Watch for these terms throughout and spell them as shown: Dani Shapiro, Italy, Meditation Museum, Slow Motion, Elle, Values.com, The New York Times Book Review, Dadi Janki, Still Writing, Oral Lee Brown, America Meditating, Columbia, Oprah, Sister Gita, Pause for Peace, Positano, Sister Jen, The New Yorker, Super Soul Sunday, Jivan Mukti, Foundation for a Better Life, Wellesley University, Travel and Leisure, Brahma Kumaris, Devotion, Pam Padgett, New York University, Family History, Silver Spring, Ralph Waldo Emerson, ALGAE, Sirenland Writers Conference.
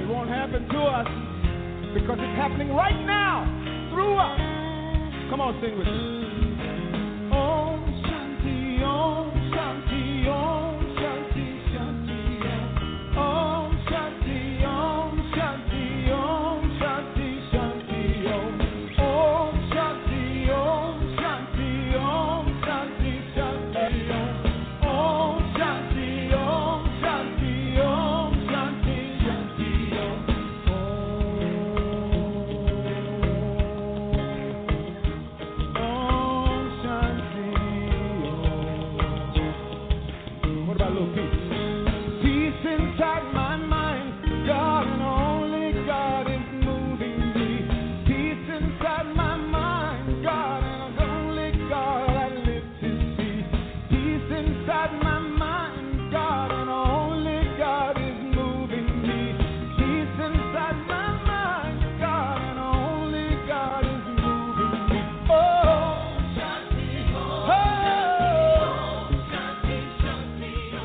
It won't happen to us. Because it's happening right now, through us. Come on, sing with me. Om Shanti, Om Shanti, Om Shanti, Shanti, Om Shanti, Om Shanti, Om Shanti, Shanti, Om Shanti, Om Shanti, Om Shanti, Shanti, Om Shanti, Om Shanti, Om Shanti, Shanti, Om. Inside my mind, God and only God is moving me. Peace inside my mind, God and only God I live to see. Peace inside my mind, God and only God is moving me. Peace inside my mind, God and only God is moving me. Oh, Shanti, oh, Shanti, Shanti, oh.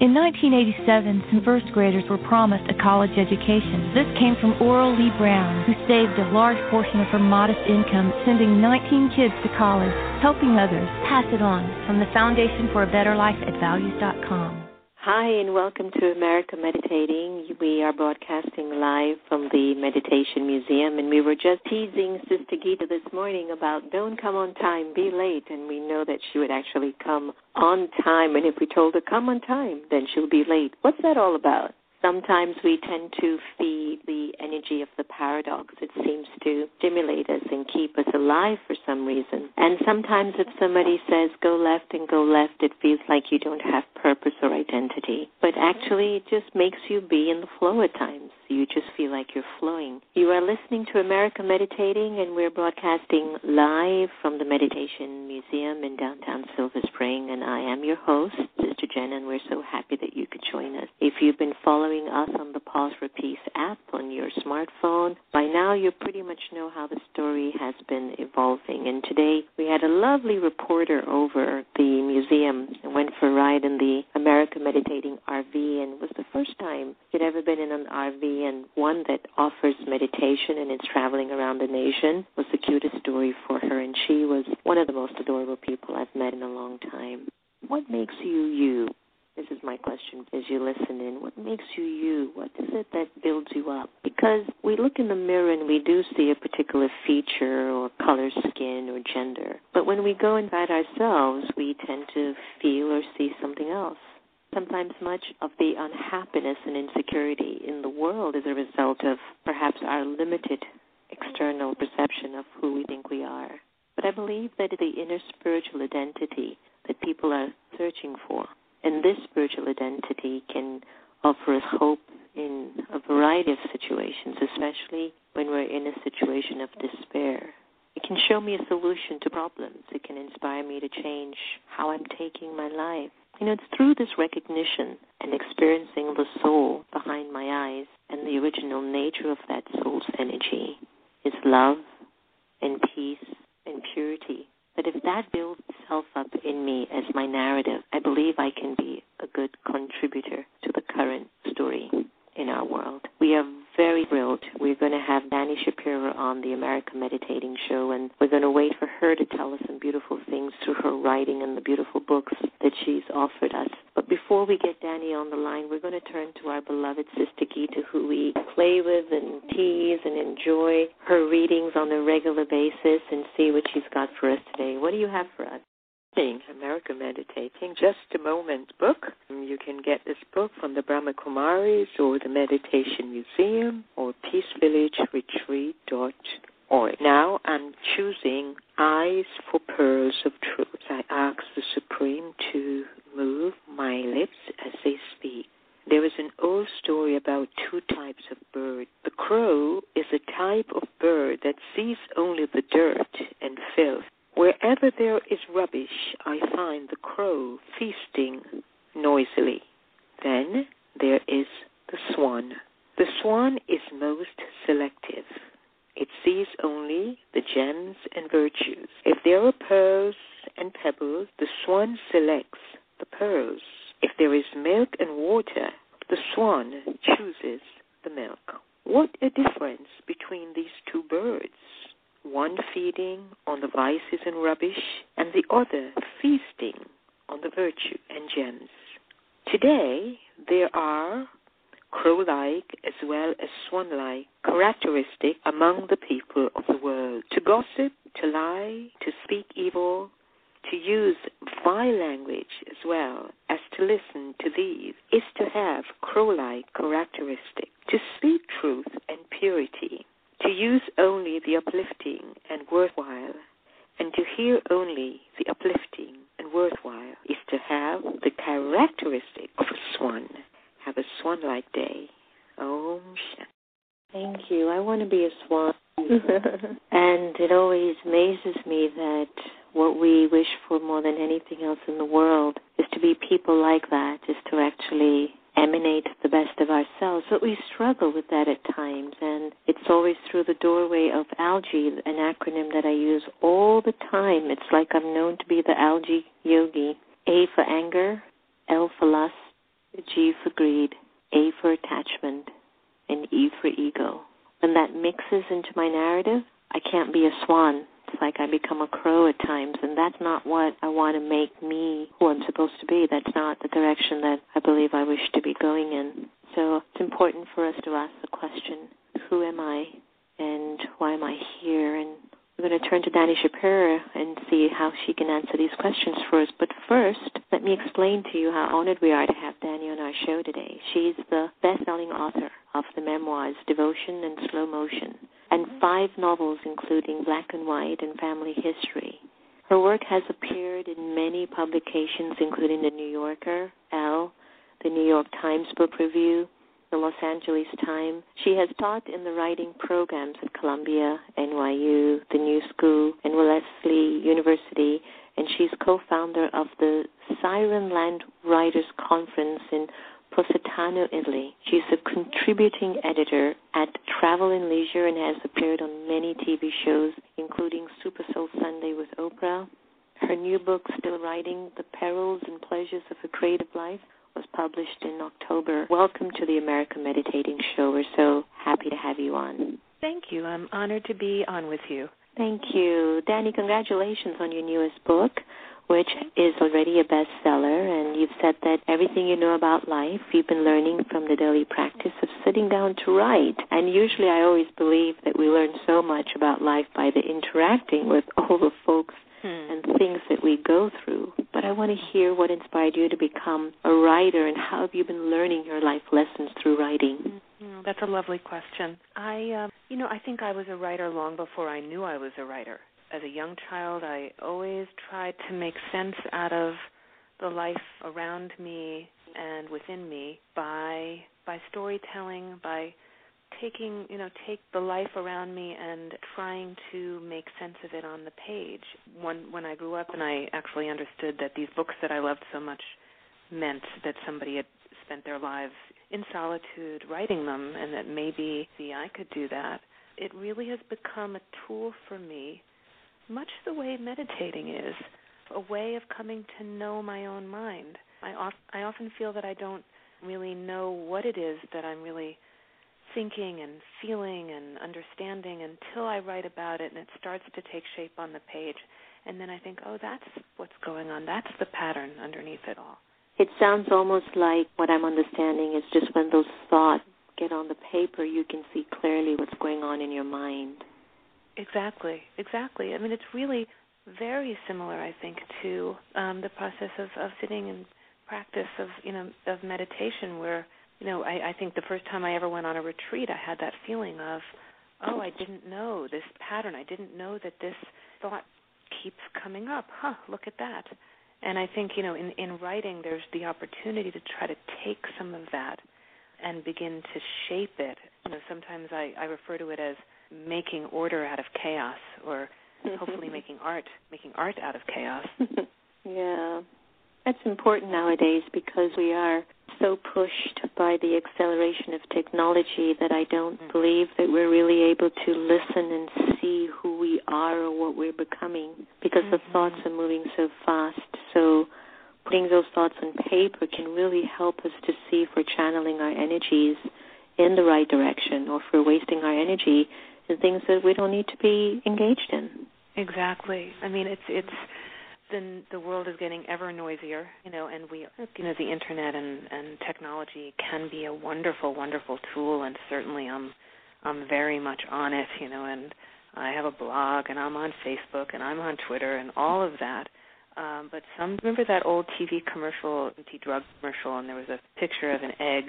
In 1987, some first graders were promised a college education. This came from Oral Lee Brown, who saved a large portion of her modest income, sending 19 kids to college, helping others. Pass it on from the Foundation for a Better Life at Values.com. Hi, and welcome to America Meditating. We are broadcasting live from the Meditation Museum, and we were just teasing Sister Gita this morning about don't come on time, be late, and we know that she would actually come on time, and if we told her come on time, then she'll be late. What's that all about? Sometimes we tend to feed the energy of the paradox. It seems to stimulate us and keep us alive for some reason. And sometimes if somebody says go left and go left, it feels like you don't have purpose or identity. But actually it just makes you be in the flow at times. You just feel like you're flowing. You are listening to America Meditating, and we're broadcasting live from the Meditation Museum in downtown Silver Spring, and I am your host, Sister Jen, and we're so happy that you could join us. If you've been following us on the Pause for Peace app on your smartphone, by now you pretty much know how the story has been evolving, and today we had a lovely reporter over the museum and went for a ride in the America Meditating RV, and it was the first time she'd ever been in an RV, and one that offers meditation, and it's traveling around the nation. Was the cutest story for her, and she was one of the most adorable people I've met in a long time. What makes you you? This is my question as you listen in. What makes you you? What is it that builds you up? Because we look in the mirror and we do see a particular feature or color, skin, or gender. But when we go inside ourselves, we tend to feel or see something else. Sometimes much of the unhappiness and insecurity in the world is a result of perhaps our limited external perception of who we think we are. But I believe that the inner spiritual identity that people are searching for, and this spiritual identity can offer us hope in a variety of situations, especially when we're in a situation of despair. It can show me a solution to problems. It can inspire me to change how I'm taking my life. You know, it's through this recognition and experiencing the soul behind my eyes and the original nature of that soul's energy, its love and peace and purity, that if that builds itself up in me as my narrative, I believe I can be a good contributor to the current story in our world. We are very thrilled. We're going to have Dani Shapiro on the America Meditating Show, and we're going to wait for her to tell us some beautiful things through her writing and the beautiful books that she's offered us. But before we get Dani on the line, we're going to turn to our beloved Sister Gita, who we play with and tease and enjoy her readings on a regular basis, and see what she's got for us today. What do you have for us? America Meditating, Just a Moment book. You can get this book from the Brahma Kumaris or the Meditation Museum or peacevillageretreat.org. Now I'm choosing Eyes for Pearls of Truth. I ask the Supreme to story about two types of bird. The crow is a type of bird that sees only the dirt and filth. Wherever there is rubbish, I find the crow feasting noisily. Then there is the swan. The swan is most selective. It sees only the gems and virtues. If there are pearls and pebbles, the swan selects the pearls. If there is milk and water, the swan chooses the milk. What a difference between these two birds, one feeding on the vices and rubbish, and the other feasting on the virtue and gems. Today, there are crow-like as well as swan-like characteristic among the people of the world. To gossip, to lie, to speak evil, to use vile language as well as to listen to these is to have crow-like characteristic. To speak truth and purity, to use only the uplifting and worthwhile, and to hear only the uplifting and worthwhile is to have the characteristic of a swan. Have a swan-like day. Om Shanti. Thank you. I want to be a swan. And it always amazes me that what we wish for more than anything else in the world is to be people like that, is to actually emanate the best of ourselves. But we struggle with that at times, and it's always through the doorway of ALGAE, an acronym that I use all the time. It's like I'm known to be the ALGAE yogi. A for anger, L for lust, G for greed, A for attachment, and E for ego. When that mixes into my narrative, I can't be a swan. It's like I become a crow at times, and that's not what I want to make me who I'm supposed to be. That's not the direction that I believe I wish to be going in. So it's important for us to ask the question, who am I and why am I here? And we're going to turn to Dani Shapiro and see how she can answer these questions for us. But first, let me explain to you how honored we are to have Dani on our show today. She's the best-selling author of the memoirs Devotion and Slow Motion, and 5 novels including Black and White and Family History. Her work has appeared in many publications including The New Yorker, Elle, The New York Times Book Review, The Los Angeles Times. She has taught in the writing programs at Columbia, NYU, The New School, and Wellesley University, and she's co-founder of the Sirenland Writers Conference in Positano, Italy. She's a contributing editor at Travel and Leisure and has appeared on many TV shows, including Super Soul Sunday with Oprah. Her new book, Still Writing, The Perils and Pleasures of a Creative Life, was published in October. Welcome to the America Meditating Show. We're so happy to have you on. Thank you. I'm honored to be on with you. Thank you. Dani, congratulations on your newest book, which is already a bestseller, and you've said that everything you know about life, you've been learning from the daily practice of sitting down to write. And usually I always believe that we learn so much about life by the interacting with all the folks and things that we go through. But I want to hear what inspired you to become a writer, and how have you been learning your life lessons through writing? That's a lovely question. I think I was a writer long before I knew I was a writer. As a young child, I always tried to make sense out of the life around me and within me by storytelling, by take the life around me and trying to make sense of it on the page. When I grew up and I actually understood that these books that I loved so much meant that somebody had spent their lives in solitude writing them, and that maybe I could do that, it really has become a tool for me, much the way meditating is, a way of coming to know my own mind. I often feel that I don't really know what it is that I'm really thinking and feeling and understanding until I write about it and it starts to take shape on the page. And then I think, oh, that's what's going on. That's the pattern underneath it all. It sounds almost like what I'm understanding is just when those thoughts get on the paper, you can see clearly what's going on in your mind. Exactly. I mean, it's really very similar, I think, to the process of sitting and practice of meditation where, I think the first time I ever went on a retreat, I had that feeling of, oh, I didn't know this pattern. I didn't know that this thought keeps coming up. Huh, look at that. And I think, in writing, there's the opportunity to try to take some of that and begin to shape it. You know, sometimes I refer to it as making order out of chaos, or hopefully making art out of chaos. Yeah. That's important nowadays because we are so pushed by the acceleration of technology that I don't believe that we're really able to listen and see who we are or what we're becoming, because the thoughts are moving so fast. So putting those thoughts on paper can really help us to see if we're channeling our energies in the right direction, or if we're wasting our energy in things that we don't need to be engaged in. Exactly. I mean, it's then the world is getting ever noisier, you know, and we, you know, the internet and technology can be a wonderful, wonderful tool, and certainly I'm very much on it, you know, and I have a blog, and I'm on Facebook, and I'm on Twitter, and all of that. But remember that old TV commercial, anti-drug commercial, and there was a picture of an egg.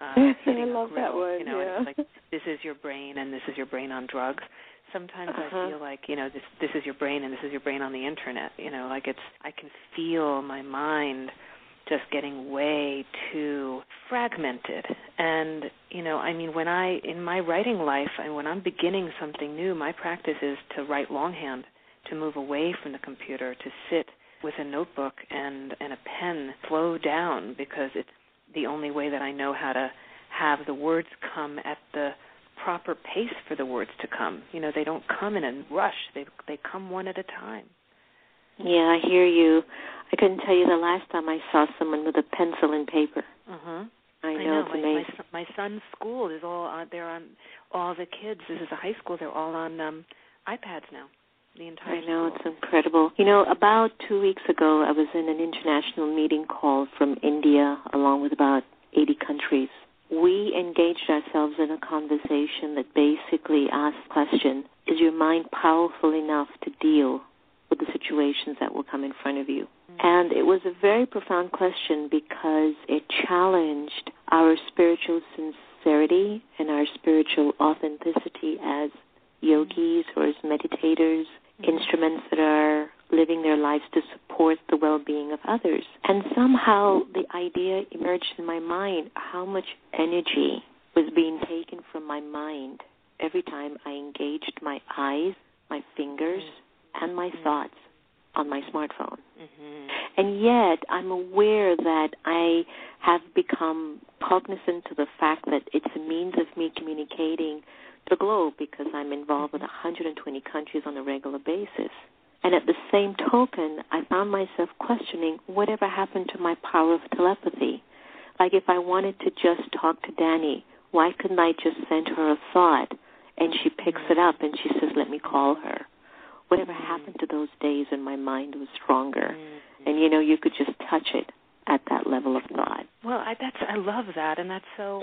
I love grill, that one, you know, yeah. And it's like, this is your brain, and this is your brain on drugs. Sometimes I feel like, you know, this is your brain, and this is your brain on the internet. You know, like I can feel my mind just getting way too fragmented. And, you know, I mean, in my writing life, and when I'm beginning something new, my practice is to write longhand, to move away from the computer, to sit with a notebook and a pen, slow down, because it's the only way that I know how to have the words come at the proper pace for the words to come. You know, they don't come in a rush. They come one at a time. Yeah, I hear you. I couldn't tell you the last time I saw someone with a pencil and paper. Uh-huh. I know it's amazing. My son's school is all on, they're on, all the kids, this is a high school, they're all on iPads now. The entire I know, school. It's incredible. You know, about 2 weeks ago, I was in an international meeting call from India, along with about 80 countries. We engaged ourselves in a conversation that basically asked the question, is your mind powerful enough to deal with the situations that will come in front of you? And it was a very profound question, because it challenged our spiritual sincerity and our spiritual authenticity as yogis or as meditators, instruments that are living their lives to support the well-being of others. And somehow the idea emerged in my mind how much energy was being taken from my mind every time I engaged my eyes, my fingers, and my thoughts on my smartphone. Mm-hmm. And yet I'm aware that I have become cognizant to the fact that it's a means of me communicating the globe, because I'm involved with 120 countries on a regular basis. And at the same token, I found myself questioning whatever happened to my power of telepathy. Like, if I wanted to just talk to Dani, why couldn't I just send her a thought and she picks it up and she says, let me call her? Whatever happened to those days when my mind was stronger? And, you know, you could just touch it at that level of thought. Well, I love that, and that's so...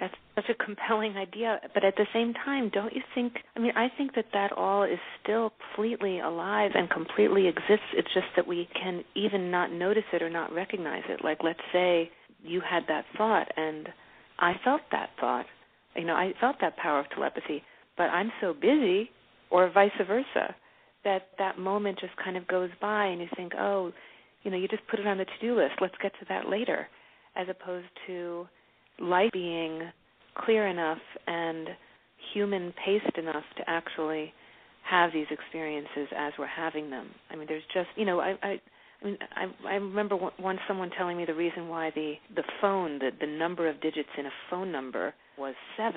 That's such a compelling idea. But at the same time, don't you think, I mean, I think that all is still completely alive and completely exists. It's just that we can even not notice it or not recognize it. Like, let's say you had that thought, and I felt that thought. You know, I felt that power of telepathy, but I'm so busy, or vice versa, that moment just kind of goes by, and you think, oh, you know, you just put it on the to-do list. Let's get to that later, as opposed to life being clear enough and human-paced enough to actually have these experiences as we're having them. I mean, there's just, you know, I remember once someone telling me the reason why the phone, the number of digits in a phone number was 7,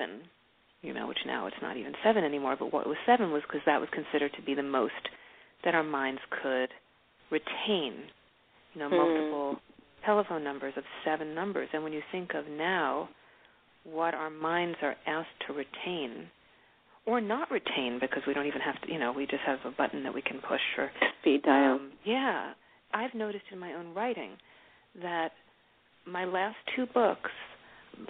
you know, which now it's not even 7 anymore, but what was 7 was because that was considered to be the most that our minds could retain, you know, multiple telephone numbers of 7 numbers. And when you think of now what our minds are asked to retain or not retain, because we don't even have to, you know, we just have a button that we can push or speed dial. Yeah. I've noticed in my own writing that my last 2 books,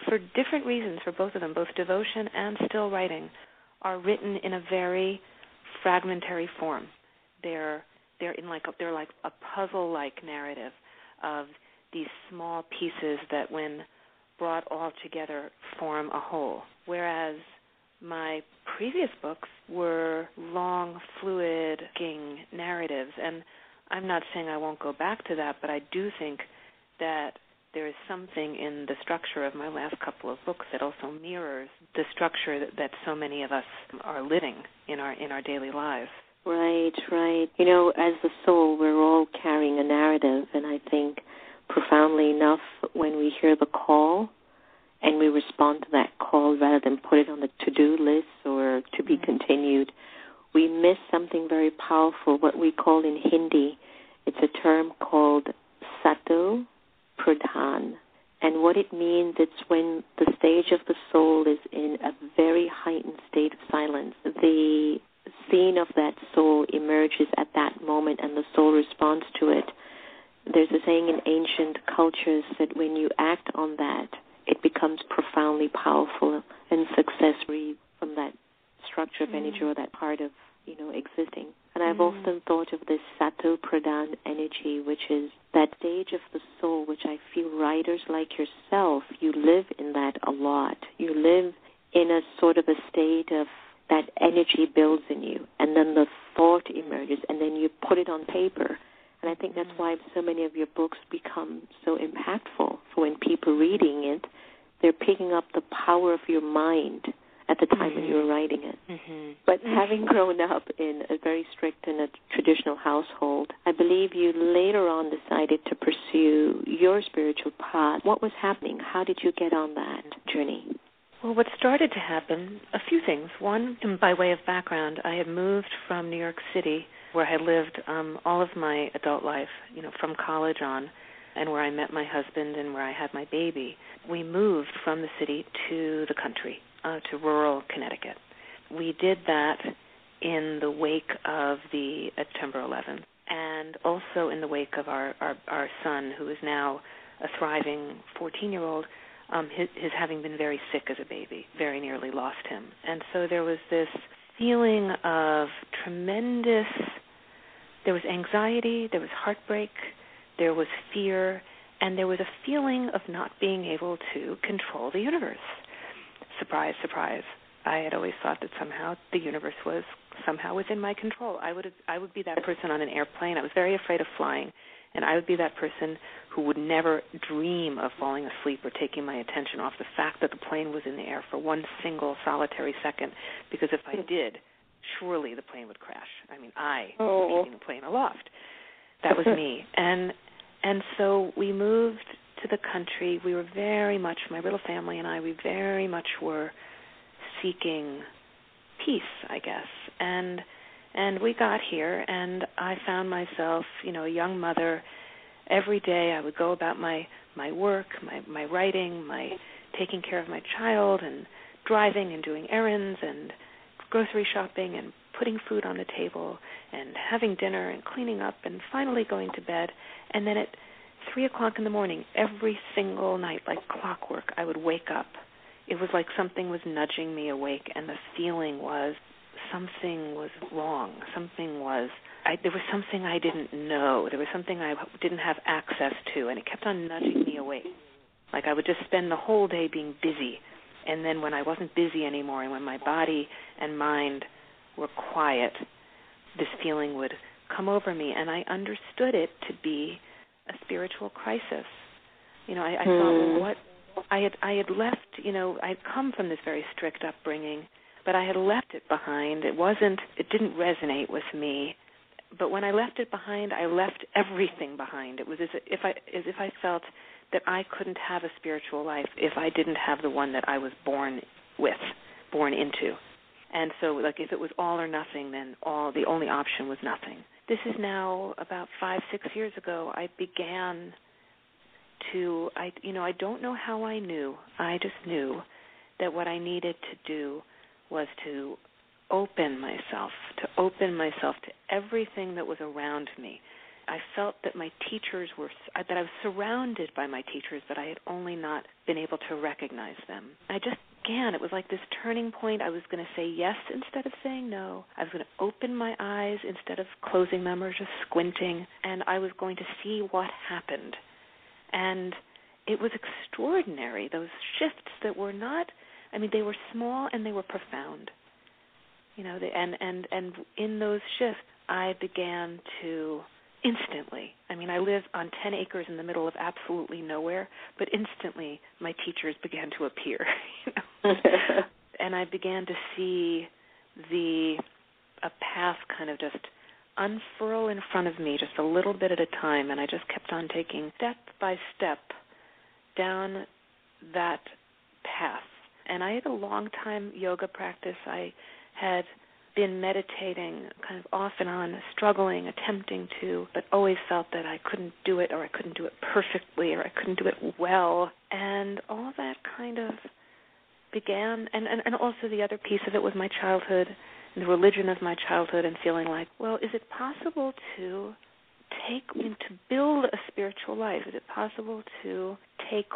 for different reasons for both of them, both Devotion and Still Writing, are written in a very fragmentary form. They're like a puzzle-like narrative of these small pieces that, when brought all together, form a whole. Whereas my previous books were long, fluid narratives. And I'm not saying I won't go back to that, but I do think that there is something in the structure of my last couple of books that also mirrors the structure that so many of us are living in our daily lives. Right, right. You know, as the soul, we're all carrying a narrative, and I think profoundly enough, when we hear the call and we respond to that call rather than put it on the to-do list or to be continued, we miss something very powerful, what we call in Hindi, it's a term called Sattopradhan. And what it means, it's when the stage of the soul is in a very heightened state of silence. The scene of that soul emerges at that moment and the soul responds to it. There's a saying in ancient cultures that when you act on that, it becomes profoundly powerful and success from that structure of energy or that part of, you know, existing. And I've often thought of this Sattopradhan energy, which is that stage of the soul, which I feel writers like yourself, you live in that a lot. You live in a sort of a state of that energy builds in you, and then the thought emerges, and then you put it on paper. And I think that's why so many of your books become so impactful. For when people reading it, they're picking up the power of your mind at the time when you were writing it. But having grown up in a very strict and a traditional household, I believe you later on decided to pursue your spiritual path. What was happening? How did you get on that journey? Well, what started to happen, a few things. One, by way of background, I had moved from New York City, where I lived all of my adult life, you know, from college on, and where I met my husband and where I had my baby. We moved from the city to the country, to rural Connecticut. We did that in the wake of the September 11th and also in the wake of our son, who is now a thriving 14-year-old, his having been very sick as a baby, very nearly lost him. And so there was this feeling of tremendous, there was anxiety, there was heartbreak, there was fear, and there was a feeling of not being able to control the universe. Surprise, surprise. I had always thought that somehow the universe was somehow within my control. I would be that person on an airplane. I was very afraid of flying, and I would be that person who would never dream of falling asleep or taking my attention off the fact that the plane was in the air for one single solitary second, because if I did, surely the plane would crash. I mean, I was keeping the plane aloft. That was me. And so we moved to the country. We were very much, my little family and I, we very much were seeking peace, I guess. And we got here, and I found myself, you know, a young mother. Every day I would go about my work, my writing, my taking care of my child, and driving and doing errands and grocery shopping and putting food on the table and having dinner and cleaning up and finally going to bed. And then at 3 o'clock in the morning, every single night, like clockwork, I would wake up. It was like something was nudging me awake, and the feeling was, something was wrong. There was something I didn't know. There was something I didn't have access to, and it kept on nudging me awake. Like I would just spend the whole day being busy, and then when I wasn't busy anymore and when my body and mind were quiet, this feeling would come over me, and I understood it to be a spiritual crisis. You know, I thought, well, what I had left, you know, I'd come from this very strict upbringing, but I had left it behind. It didn't resonate with me. But when I left it behind, I left everything behind. It was as if I felt that I couldn't have a spiritual life if I didn't have the one that I was born into. And so, like, if it was all or nothing, then the only option was nothing. This is now about 5-6 years ago. I began to, I don't know how I knew. I just knew that what I needed to do was to open myself to everything that was around me. I felt that that I was surrounded by my teachers, but I had only not been able to recognize them. I just began. It was like this turning point. I was going to say yes instead of saying no. I was going to open my eyes instead of closing them or just squinting, and I was going to see what happened. And it was extraordinary, those shifts that were not, I mean, they were small and they were profound. You know, and in those shifts, I began to instantly. I mean, I live on 10 acres in the middle of absolutely nowhere, but instantly my teachers began to appear. You know? And I began to see a path kind of just unfurl in front of me just a little bit at a time, and I just kept on taking step by step down that path. And I had a long time yoga practice. I had been meditating kind of off and on, struggling, attempting to, but always felt that I couldn't do it, or I couldn't do it perfectly, or I couldn't do it well. And all that kind of began, and also the other piece of it was my childhood, the religion of my childhood, and feeling like, well, is it possible to build a spiritual life? Is it possible to take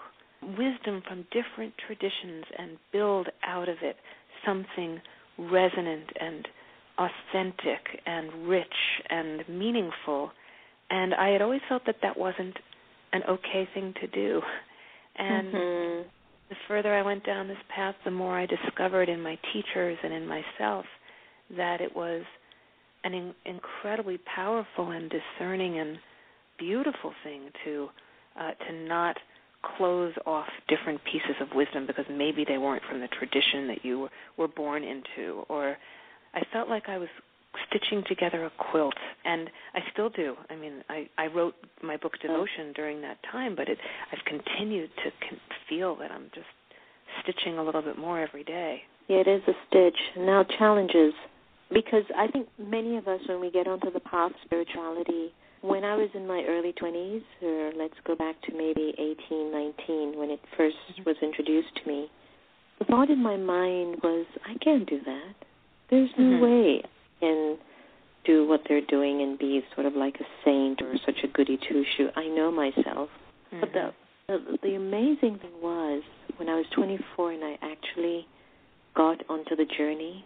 wisdom from different traditions and build out of it something resonant and authentic and rich and meaningful? And I had always felt that that wasn't an okay thing to do. And the further I went down this path, the more I discovered in my teachers and in myself that it was an incredibly powerful and discerning and beautiful thing to not close off different pieces of wisdom because maybe they weren't from the tradition that you were born into. Or I felt like I was stitching together a quilt, and I still do. I mean, I wrote my book Devotion during that time, but I've continued to feel that I'm just stitching a little bit more every day. Yeah, it is a stitch. Now, challenges. Because I think many of us, when we get onto the path of spirituality, when I was in my early 20s, or let's go back to maybe 18, 19, when it first was introduced to me, the thought in my mind was, I can't do that. There's no way I can do what they're doing and be sort of like a saint or such a goody-two-shoe. I know myself. But the amazing thing was, when I was 24 and I actually got onto the journey,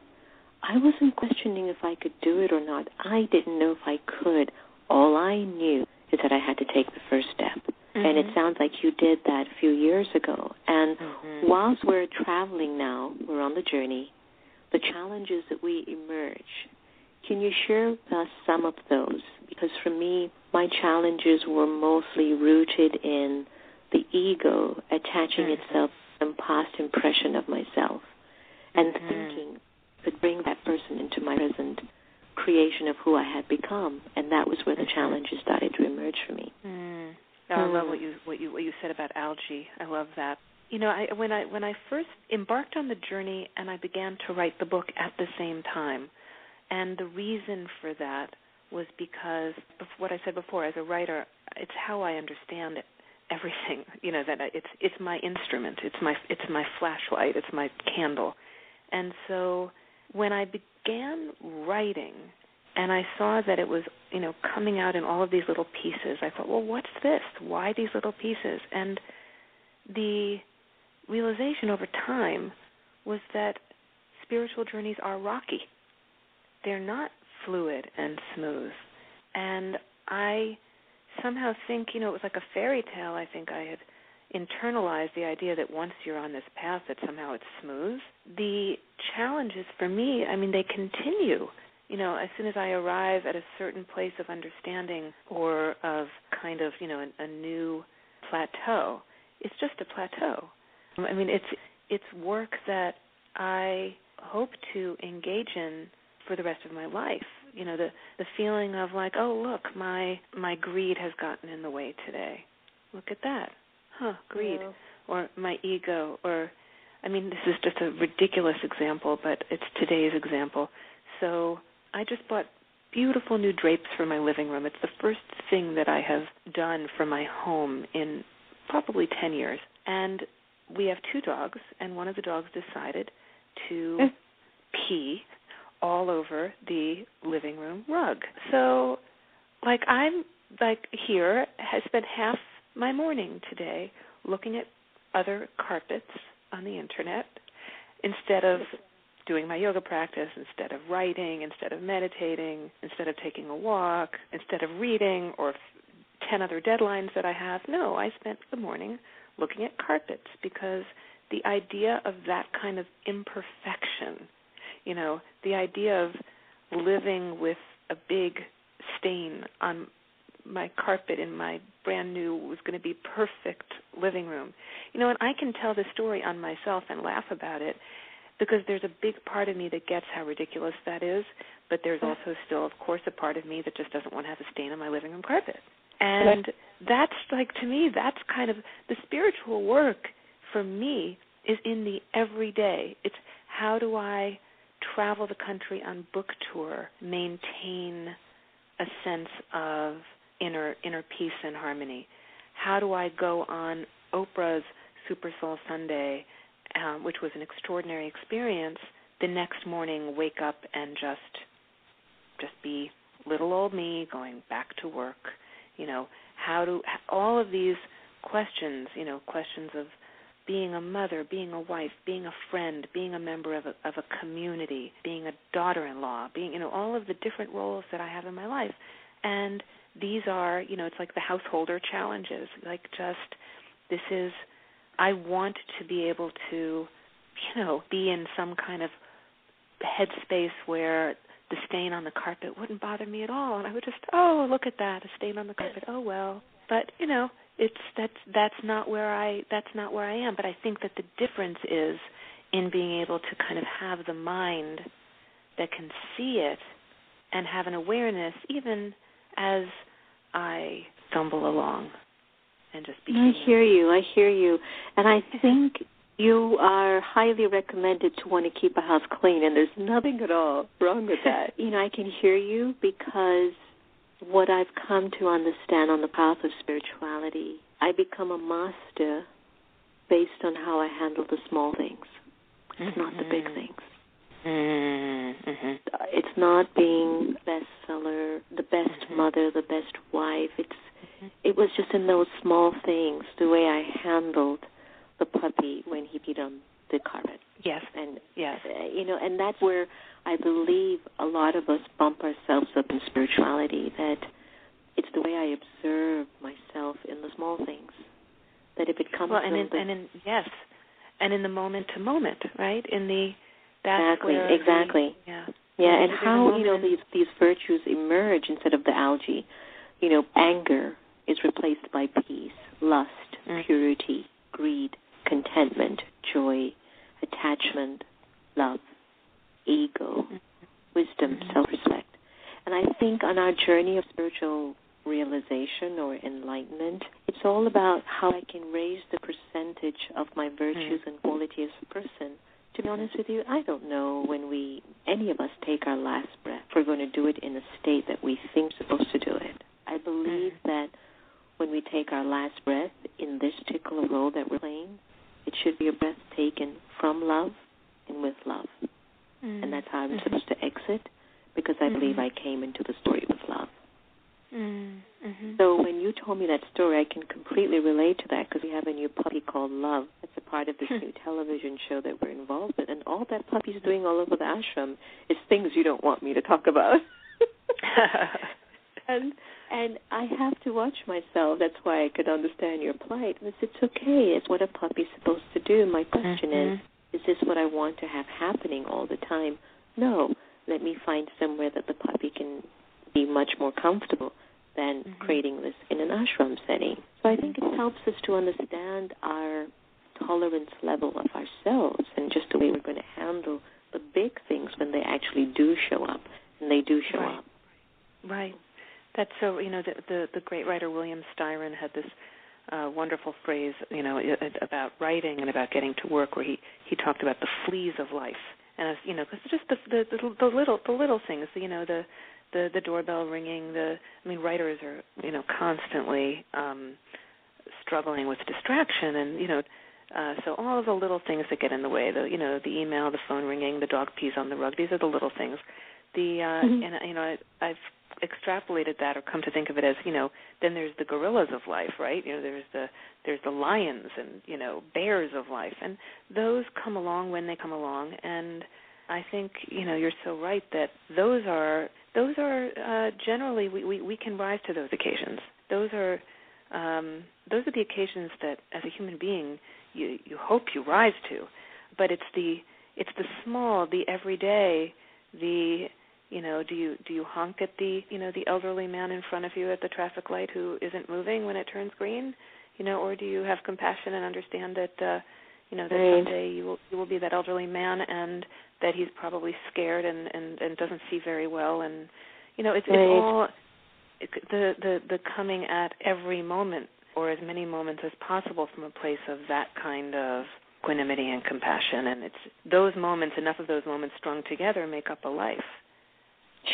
I wasn't questioning if I could do it or not. I didn't know if I could. All I knew is that I had to take the first step. And it sounds like you did that a few years ago. And whilst we're traveling now, we're on the journey, the challenges that we emerge, can you share with us some of those? Because for me, my challenges were mostly rooted in the ego attaching itself to some past impression of myself and thinking could bring that person into my present creation of who I had become, and that was where the challenges started to emerge for me. I love what you said about algae. I love that. You know, when I first embarked on the journey and I began to write the book at the same time, and the reason for that was because of what I said before. As a writer, it's how I understand it. Everything. You know, that it's my instrument. It's my flashlight. It's my candle. And so when I began writing and I saw that it was, you know, coming out in all of these little pieces, I thought, well, what's this? Why these little pieces? And the realization over time was that spiritual journeys are rocky. They're not fluid and smooth. And I somehow think, you know, it was like a fairy tale. I think I had internalized the idea that once you're on this path that somehow it's smooth. The challenges for me, I mean, they continue. You know, as soon as I arrive at a certain place of understanding or of kind of, you know, a new plateau, it's just a plateau. I mean, it's work that I hope to engage in for the rest of my life. You know, the feeling of like, oh, look, my greed has gotten in the way today. Look at that. Huh, greed, yeah. Or my ego, or, I mean, this is just a ridiculous example, but it's today's example. So I just bought beautiful new drapes for my living room. It's the first thing that I have done for my home in probably 10 years. And we have two dogs, and one of the dogs decided to pee all over the living room rug. So, like, I'm, like, here, I spent half my morning today looking at other carpets on the internet instead of doing my yoga practice, instead of writing, instead of meditating, instead of taking a walk, instead of reading or 10 other deadlines that I have. No, I spent the morning looking at carpets because the idea of that kind of imperfection, you know, the idea of living with a big stain on my carpet in my brand new, was going to be perfect living room. You know, and I can tell the story on myself and laugh about it because there's a big part of me that gets how ridiculous that is, but there's also still, of course, a part of me that just doesn't want to have a stain on my living room carpet. And that's like, to me, that's kind of the spiritual work for me is in the everyday. It's how do I travel the country on book tour, maintain a sense of inner peace and harmony? How do I go on Oprah's Super Soul Sunday, which was an extraordinary experience, the next morning wake up and just be little old me going back to work? You know, how do all of these questions, you know, questions of being a mother, being a wife, being a friend, being a member of a community, being a daughter-in-law, being, you know, all of the different roles that I have in my life. And these are, you know, it's like the householder challenges, like just this is, I want to be able to, you know, be in some kind of headspace where the stain on the carpet wouldn't bother me at all. And I would just, oh, look at that, a stain on the carpet, oh, well. But, you know, it's that's not where I am. But I think that the difference is in being able to kind of have the mind that can see it and have an awareness, even as I stumble along, and just be. I hear you, and I think you are highly recommended to want to keep a house clean. And there's nothing at all wrong with that. You know, I can hear you because what I've come to understand on the path of spirituality, I become a master based on how I handle the small things. It's not the big things. It's not being bestseller, the best mother, the best wife. It was just in those small things, the way I handled the puppy when he peed on the carpet. Yes. You know, and that's where I believe a lot of us bump ourselves up in spirituality, that it's the way I observe myself in the small things, that if it comes and in the moment to moment, right? And how, you know, these virtues emerge instead of the algae. You know, anger is replaced by peace, lust, purity, greed, contentment, joy, attachment, love, ego, wisdom, self-respect. And I think on our journey of spiritual realization or enlightenment, it's all about how I can raise the percentage of my virtues and quality as a person. To be honest with you, I don't know when any of us take our last breath, if we're going to do it in a state that we think we're supposed to do it. I believe that when we take our last breath in this particular role that we're playing, it should be a breath taken from love and with love. And that's how I'm supposed to exit, because I believe I came into the story with love. So when you told me that story, I can completely relate to that, because we have a new puppy called Love. It's a part of this new television show that we're involved in, and all that puppy's doing all over the ashram is things you don't want me to talk about. And I have to watch myself. That's why I could understand your plight. It's okay. It's what a puppy's supposed to do. My question is this what I want to have happening all the time? No. Let me find somewhere that the puppy can be much more comfortable than creating this in an ashram setting. So I think it helps us to understand our tolerance level of ourselves and just the way we're going to handle the big things when they actually do show up, and they do show up. Right. That's so, you know, the great writer William Styron had this wonderful phrase, you know, about writing and about getting to work, where he talked about the fleas of life, and you know, because just the little things, you know, the doorbell ringing, writers are, you know, constantly struggling with distraction, and you know, so all of the little things that get in the way, the email, the phone ringing, the dog pees on the rug, these are the little things. And you know, I've extrapolated that, or come to think of it as, you know, then there's the gorillas of life, right? You know, there's the lions and, you know, bears of life, and those come along when they come along. And I think, you know, you're so right that those are generally we can rise to those occasions. Those are the occasions that as a human being you hope you rise to, but it's the small, the everyday, the You know, do you honk at the elderly man in front of you at the traffic light who isn't moving when it turns green? You know, or do you have compassion and understand that that someday you will be that elderly man and that he's probably scared and doesn't see very well, and it's all the coming at every moment, or as many moments as possible, from a place of that kind of equanimity and compassion. And it's those moments, enough of those moments strung together, make up a life.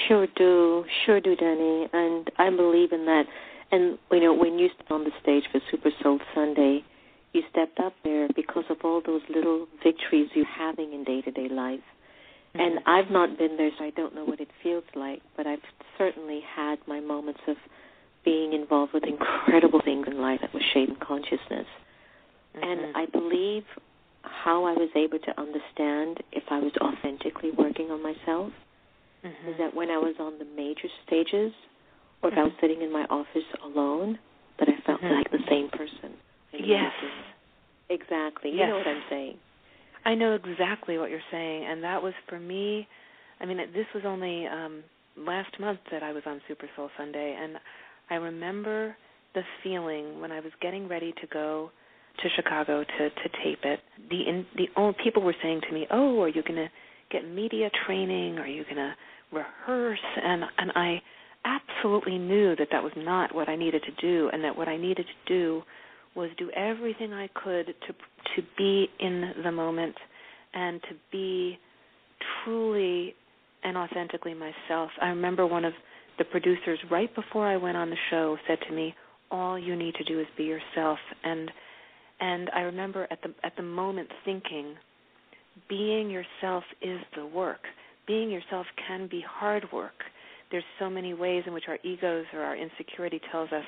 Sure do, Dani. And I believe in that. And, when you stood on the stage for Super Soul Sunday, you stepped up there because of all those little victories you're having in day-to-day life. Mm-hmm. And I've not been there, so I don't know what it feels like, but I've certainly had my moments of being involved with incredible things in life that were shaping consciousness. Mm-hmm. And I believe how I was able to understand if I was authentically working on myself, mm-hmm, is that when I was on the major stages, or if I was sitting in my office alone, that I felt mm-hmm like the same person. Yes. Exactly. Yes. You know what I'm saying. I know exactly what you're saying, and that was for me. I mean, this was only last month that I was on Super Soul Sunday, and I remember the feeling when I was getting ready to go to Chicago to tape it. The old people were saying to me, "Oh, are you going to get media training? Are you going to rehearse?" And I absolutely knew that was not what I needed to do, and that what I needed to do was do everything I could to be in the moment and to be truly and authentically myself. I remember one of the producers, right before I went on the show, said to me, "All you need to do is be yourself." And I remember at the moment thinking, being yourself is the work. Being yourself can be hard work. There's so many ways in which our egos or our insecurity tells us,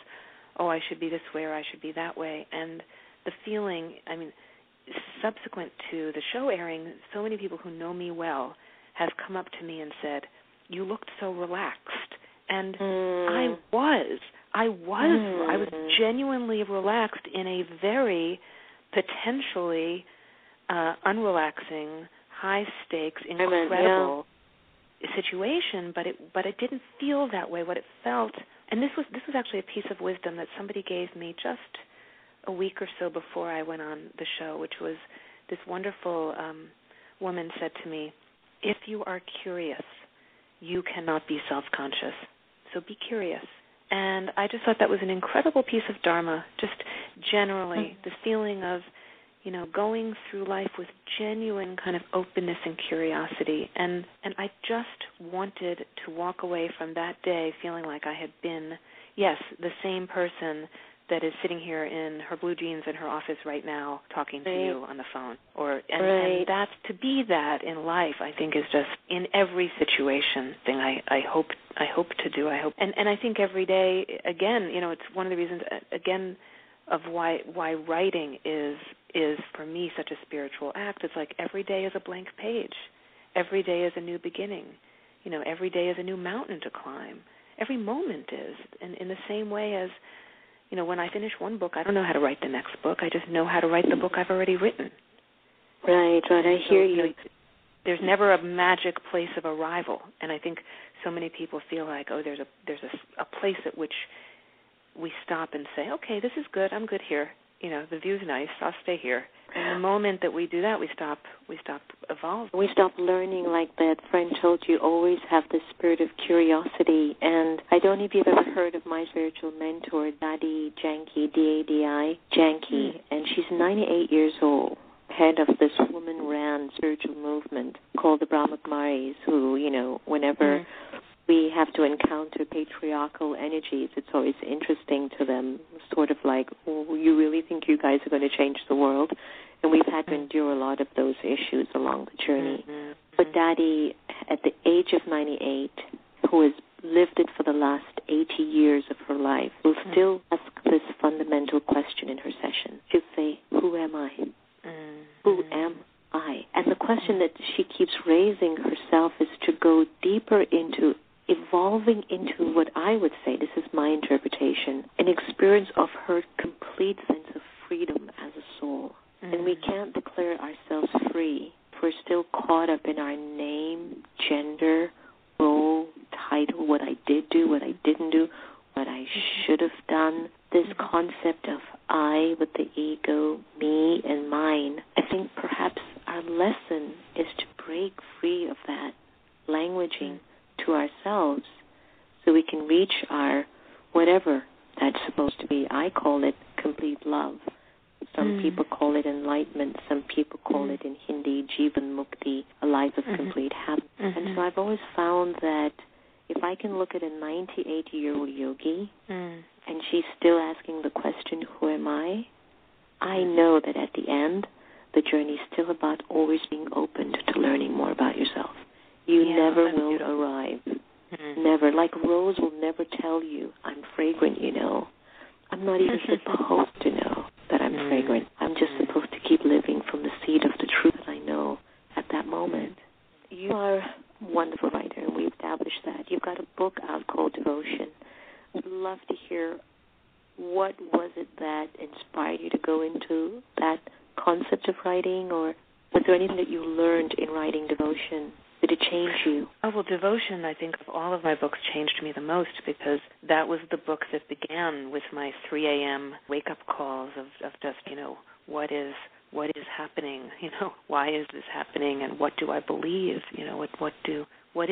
"Oh, I should be this way," or "I should be that way." And the feeling, I mean, subsequent to the show airing, so many people who know me well have come up to me and said, "You looked so relaxed." And I was genuinely relaxed in a very potentially unrelaxing, high-stakes, incredible situation, but it didn't feel that way. What it felt, and this was actually a piece of wisdom that somebody gave me just a week or so before I went on the show, which was this wonderful woman said to me, "If you are curious, you cannot be self-conscious. So be curious." And I just thought that was an incredible piece of Dharma, just generally, the feeling of, going through life with genuine kind of openness and curiosity. And I just wanted to walk away from that day feeling like I had been, yes, the same person that is sitting here in her blue jeans in her office right now talking to you on the phone. And that's, to be that in life, I think, is just in every situation thing I hope to do. I hope, and I think every day, again, it's one of the reasons, again, of why writing is for me such a spiritual act. It's like every day is a blank page. Every day is a new beginning. Every day is a new mountain to climb. Every moment is. And in the same way as, when I finish one book, I don't know how to write the next book. I just know how to write the book I've already written. Right, I hear you. There's never a magic place of arrival. And I think so many people feel like, oh, there's a place at which we stop and say, okay, this is good, I'm good here. The view's nice, I'll stay here. And the moment that we do that, we stop evolving. We stop learning. Like that friend told you, always have the spirit of curiosity. And I don't know if you've ever heard of my spiritual mentor, Dadi Janki, D-A-D-I, Janki. And she's 98 years old, head of this woman-ran spiritual movement called the Brahma Kumaris, who, whenever we have to encounter patriarchal energies, it's always interesting to them, sort of like, oh, you really think you guys are going to change the world? And we've had to endure a lot of those issues along the journey. Mm-hmm. But Dadi, at the age of 98, who has lived it for the last 80 years of her life, will still ask this fundamental question in her session. She'll say, who am I? Mm-hmm. Who am I? And the question that she keeps raising herself is to go deeper into evolving into what I would say, this is my interpretation, an experience of her complete sense of freedom as a soul. Mm-hmm. And we can't declare ourselves free if we're still caught up in our name, gender, role, what I did do, what I didn't do, what I should have done. This concept of I with the ego, me and mine, I think perhaps our lesson is to break free of that languaging to ourselves so we can reach our whatever that's supposed to be. I call it complete love. Some people call it enlightenment. Some people call it in Hindi, Jivan Mukti, a life of complete happiness. And so I've always found that if I can look at a 98-year-old yogi and she's still asking the question, who am I? I know that at the end, the journey is still about always being open to learning more about yourself. You never will arrive. Never. Like Rose will never tell you, I'm fragrant, you know. I'm not even supposed to know that I'm fragrant. I'm just supposed to keep living from the seed of the truth that I know at that moment. You are a wonderful writer, and we established that. You've got a book out called Devotion. I'd love to hear what was it that inspired you to go into that concept of writing, or was there anything that you learned in writing Devotion? Did it change you? Oh, well, Devotion, I think, of all of my books, changed me the most because that was the book that began with my 3 a.m. wake-up calls of just, you know, what is happening? You know, why is this happening? And what do I believe? You know, what is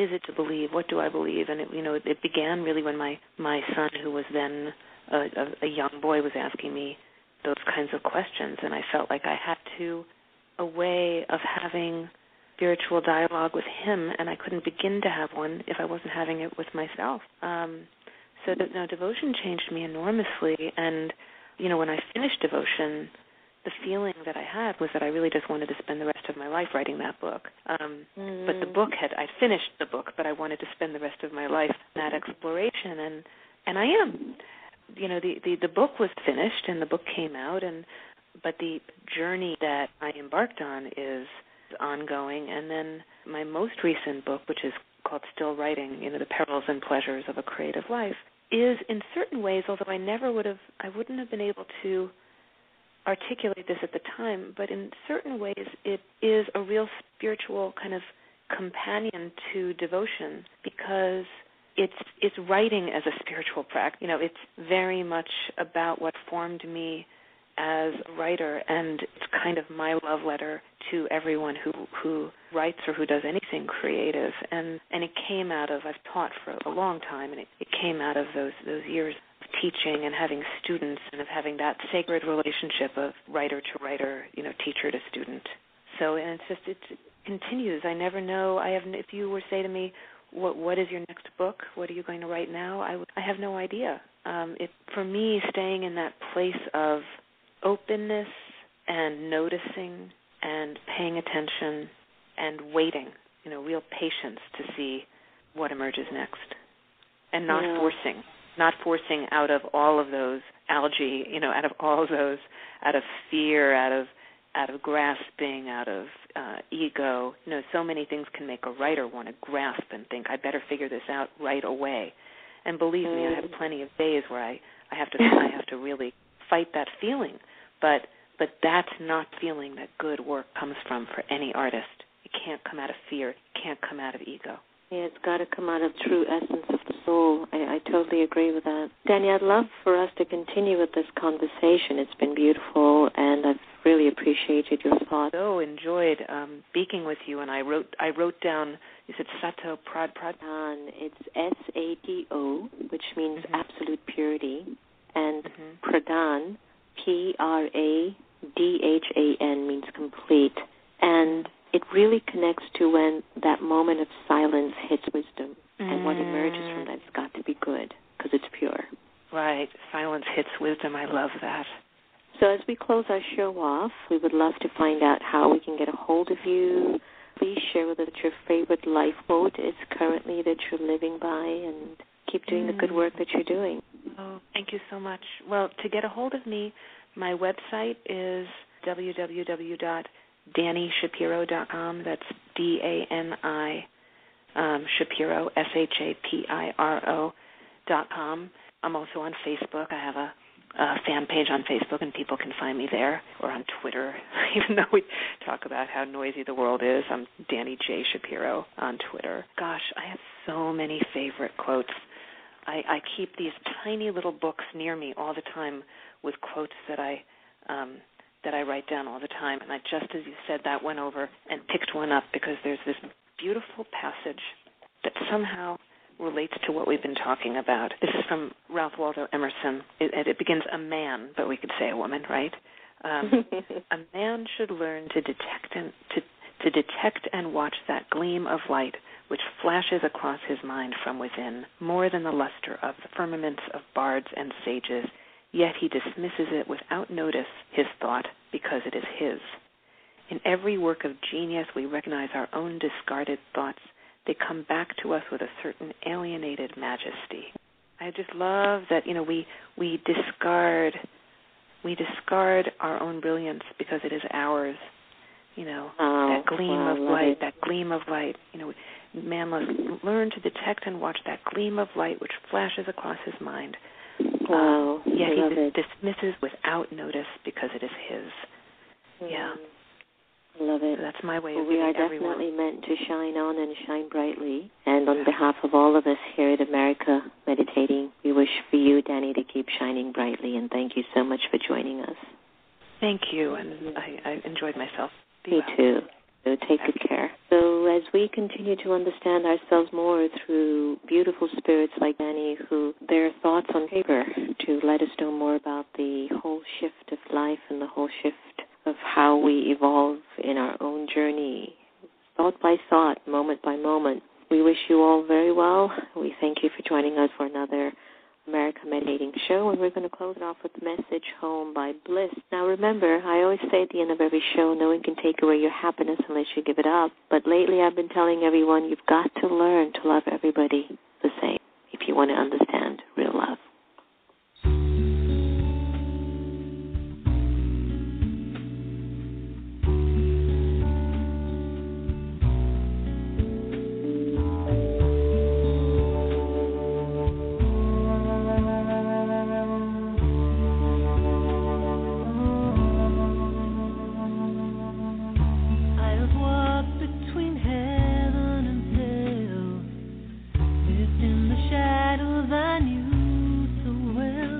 it to believe? What do I believe? And, it began really when my son, who was then a young boy, was asking me those kinds of questions. And I felt like I had a way of having spiritual dialogue with him, and I couldn't begin to have one if I wasn't having it with myself. So Devotion changed me enormously, and, when I finished Devotion, the feeling that I had was that I really just wanted to spend the rest of my life writing that book. But the book I'd finished the book, but I wanted to spend the rest of my life in that exploration, and I am. The book was finished, and the book came out, but the journey that I embarked on is ongoing. And then my most recent book, which is called Still Writing, The Perils and Pleasures of a Creative Life, is in certain ways, although I wouldn't have been able to articulate this at the time, but in certain ways it is a real spiritual kind of companion to Devotion, because it's writing as a spiritual practice. It's very much about what formed me as a writer, and it's kind of my love letter to everyone who writes or who does anything creative. And it came out of, I've taught for a long time, and it came out of those years of teaching and having students and of having that sacred relationship of writer to writer, teacher to student. So, and it continues. I never know. If you were to say to me, what is your next book? What are you going to write now? I have no idea. For me, staying in that place of openness and noticing and paying attention and waiting, real patience to see what emerges next, and not forcing out of all of those algae, out of all those, out of fear, out of grasping, out of ego. So many things can make a writer want to grasp and think, I better figure this out right away. And believe me, I have plenty of days where I have to really fight that feeling, but that's not feeling that good work comes from for any artist. It can't come out of fear. It can't come out of ego. Yeah, it's got to come out of true essence of the soul. I totally agree with that. Dani, I'd love for us to continue with this conversation. It's been beautiful, and I've really appreciated your thoughts. I so enjoyed speaking with you, and I wrote down, you said Sattopradhan. It's S-A-T-O, which means absolute purity. And Pradhan, P-R-A-D-H-A-N, means complete. And it really connects to when that moment of silence hits wisdom. And what emerges from that has got to be good because it's pure. Right. Silence hits wisdom. I love that. So as we close our show off, we would love to find out how we can get a hold of you. Please share with us what your favorite life quote is currently that you're living by, and keep doing the good work that you're doing. Oh, thank you so much. Well, to get a hold of me, my website is www.danishapiro.com. That's D-A-N-I Shapiro, S-H-A-P-I-R-O.com. I'm also on Facebook. I have a fan page on Facebook, and people can find me there, or on Twitter. Even though we talk about how noisy the world is, I'm Dani J. Shapiro on Twitter. Gosh, I have so many favorite quotes. I keep these tiny little books near me all the time with quotes that I write down all the time. And I just, as you said, that went over and picked one up because there's this beautiful passage that somehow relates to what we've been talking about. This is from Ralph Waldo Emerson, and it begins, "A man," but we could say a woman, right? "A man should learn to detect and watch that gleam of light which flashes across his mind from within, more than the luster of the firmaments of bards and sages, yet he dismisses it without notice, his thought, because it is his. In every work of genius we recognize our own discarded thoughts. They come back to us with a certain alienated majesty." I just love that, you know, we discard our own brilliance because it is ours. You know, that gleam of light. You know, man must learn to detect and watch that gleam of light which flashes across his mind. Wow. Yeah, he dismisses without notice because it is his. Mm. Yeah. Love it. That's my way of doing it. We are definitely meant to shine on and shine brightly. And on behalf of all of us here at America Meditating, we wish for you, Dani, to keep shining brightly. And thank you so much for joining us. Thank you. And I enjoyed myself. Me too. So take good care. So as we continue to understand ourselves more through beautiful spirits like Dani, who their thoughts on paper to let us know more about the whole shift of life and the whole shift of how we evolve in our own journey, thought by thought, moment by moment. We wish you all very well. We thank you for joining us for another America Meditating show, and we're going to close it off with Message Home by Bliss. Now remember, I always say at the end of every show, no one can take away your happiness unless you give it up. But lately I've been telling everyone, you've got to learn to love everybody the same if you want to understand real love. I knew so well.